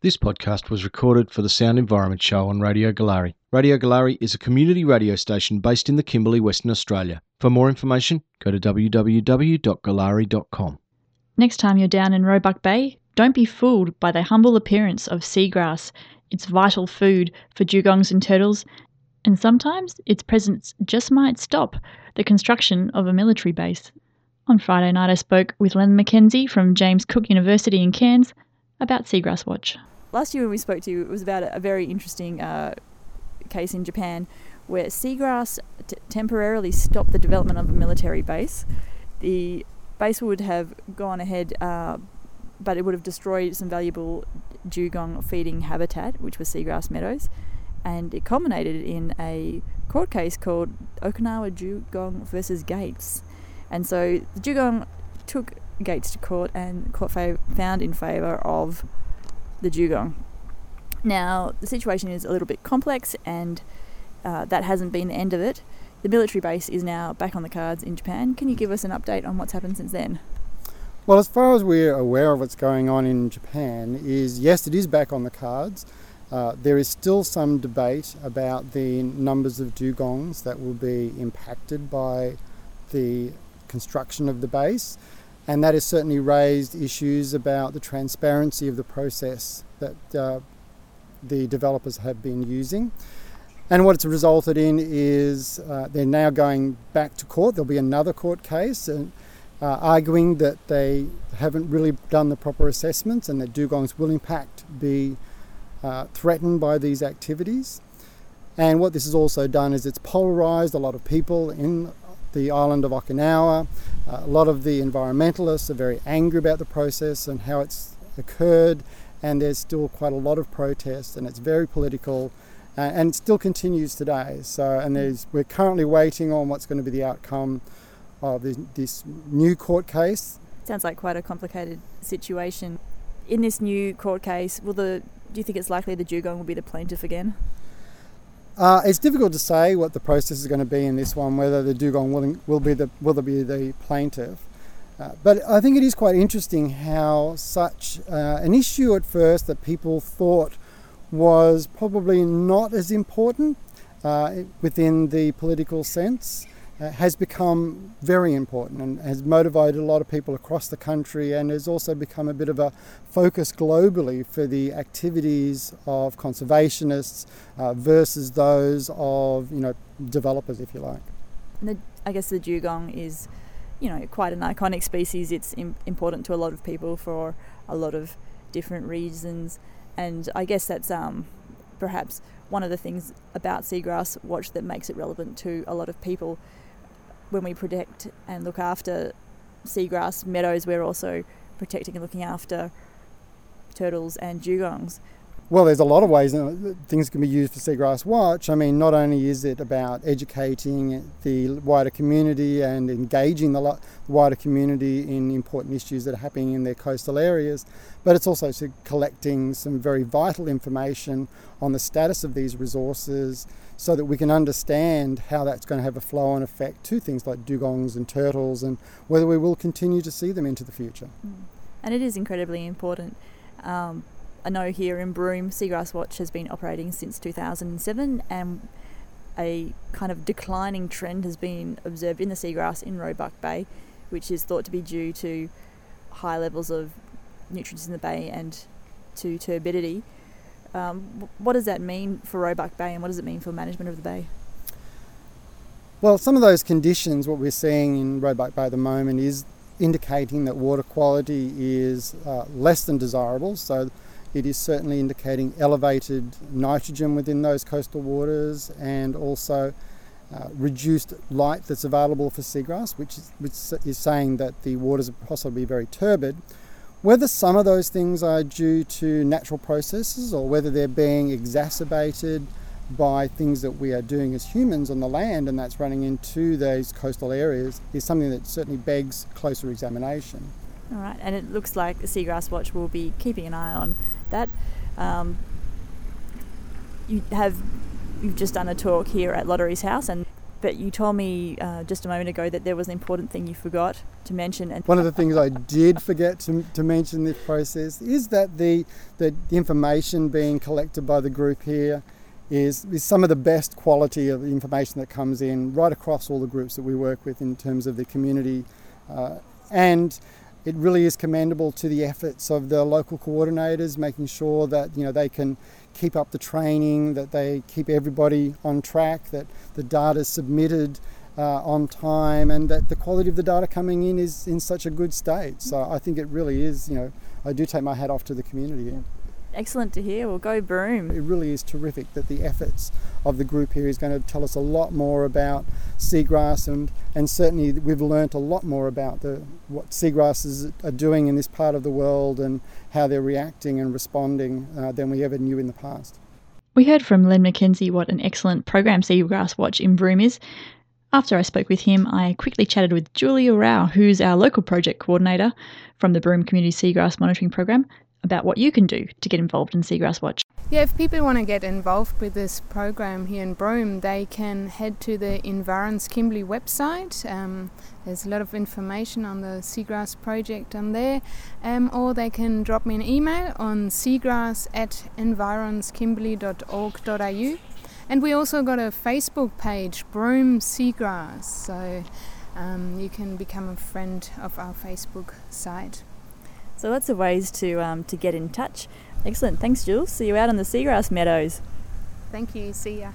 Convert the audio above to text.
This podcast was recorded for the Sound Environment Show on Radio Goolarri. Radio Goolarri is a community radio station based in the Kimberley, Western Australia. For more information, go to www.goolarri.com. Next time you're down in Roebuck Bay, don't be fooled by the humble appearance of seagrass. It's vital food for dugongs and turtles, and sometimes its presence just might stop the construction of a military base. On Friday night I spoke with Len McKenzie from James Cook University in Cairns about Seagrass Watch. Last year when we spoke to you, it was about a very interesting case in Japan where seagrass temporarily stopped the development of a military base. The base would have gone ahead, but it would have destroyed some valuable dugong feeding habitat, which was seagrass meadows, and it culminated in a court case called Okinawa Dugong versus Gates. And so the dugong took Gates to court, and court found in favour of the dugong. Now, the situation is a little bit complex, and that hasn't been the end of it. The military base is now back on the cards in Japan. Can you give us an update on what's happened since then? Well, as far as we're aware of what's going on in Japan is, yes, it is back on the cards. There is still some debate about the numbers of dugongs that will be impacted by the construction of the base. And that has certainly raised issues about the transparency of the process that the developers have been using. And what it's resulted in is they're now going back to court. There'll be another court case and arguing that they haven't really done the proper assessments and that dugongs will in fact be threatened by these activities. And what this has also done is it's polarised a lot of people in the island of Okinawa. A lot of the environmentalists are very angry about the process and how it's occurred, and there's still quite a lot of protest, and it's very political, and it still continues today. So, and we're currently waiting on what's going to be the outcome of this new court case. Sounds like quite a complicated situation. In this new court case, do you think it's likely the dugong will be the plaintiff again? It's difficult to say what the process is going to be in this one, whether the dugong will be the plaintiff. But I think it is quite interesting how such an issue at first that people thought was probably not as important within the political sense has become very important and has motivated a lot of people across the country, and has also become a bit of a focus globally for the activities of conservationists versus those of, developers, if you like. I guess the dugong is, quite an iconic species. It's important to a lot of people for a lot of different reasons, and I guess that's perhaps one of the things about Seagrass Watch that makes it relevant to a lot of people. When we protect and look after seagrass meadows, we're also protecting and looking after turtles and dugongs. Well, there's a lot of ways things can be used for Seagrass Watch. I mean, not only is it about educating the wider community and engaging the wider community in important issues that are happening in their coastal areas, but it's also collecting some very vital information on the status of these resources so that we can understand how that's going to have a flow-on effect to things like dugongs and turtles, and whether we will continue to see them into the future. And it is incredibly important. I know here in Broome, Seagrass Watch has been operating since 2007, and a kind of declining trend has been observed in the seagrass in Roebuck Bay, which is thought to be due to high levels of nutrients in the bay and to turbidity. What does that mean for Roebuck Bay, and what does it mean for management of the bay? Well, some of those conditions, what we're seeing in Roebuck Bay at the moment, is indicating that water quality is less than desirable. So it is certainly indicating elevated nitrogen within those coastal waters, and also reduced light that's available for seagrass, which is saying that the waters are possibly very turbid. Whether some of those things are due to natural processes, or whether they're being exacerbated by things that we are doing as humans on the land, and that's running into those coastal areas, is something that certainly begs closer examination. All right, and it looks like Seagrass Watch will be keeping an eye on that. You've just done a talk here at Lottery's House, and But you told me just a moment ago that there was an important thing you forgot to mention. And one of the things I did forget to mention this process is that the information being collected by the group here is some of the best quality of information that comes in right across all the groups that we work with in terms of the community. And it really is commendable to the efforts of the local coordinators, making sure that they can keep up the training, that they keep everybody on track, that the data is submitted on time, and that the quality of the data coming in is in such a good state. So I think it really is, I do take my hat off to the community. Yeah. Excellent to hear. Well, go Broome. It really is terrific that the efforts of the group here is going to tell us a lot more about seagrass, and certainly we've learnt a lot more about what seagrasses are doing in this part of the world and how they're reacting and responding than we ever knew in the past. We heard from Len McKenzie what an excellent program Seagrass Watch in Broome is. After I spoke with him, I quickly chatted with Julia Rao, who's our local project coordinator from the Broome Community Seagrass Monitoring Program, about what you can do to get involved in Seagrass Watch. Yeah, if people want to get involved with this program here in Broome, they can head to the Environs Kimberley website. There's a lot of information on the Seagrass project on there, or they can drop me an email on seagrass@environskimberley.org.au. And we also got a Facebook page, Broome Seagrass, so you can become a friend of our Facebook site. So lots of ways to get in touch. Excellent. Thanks, Jules. See you out on the seagrass meadows. Thank you. See ya.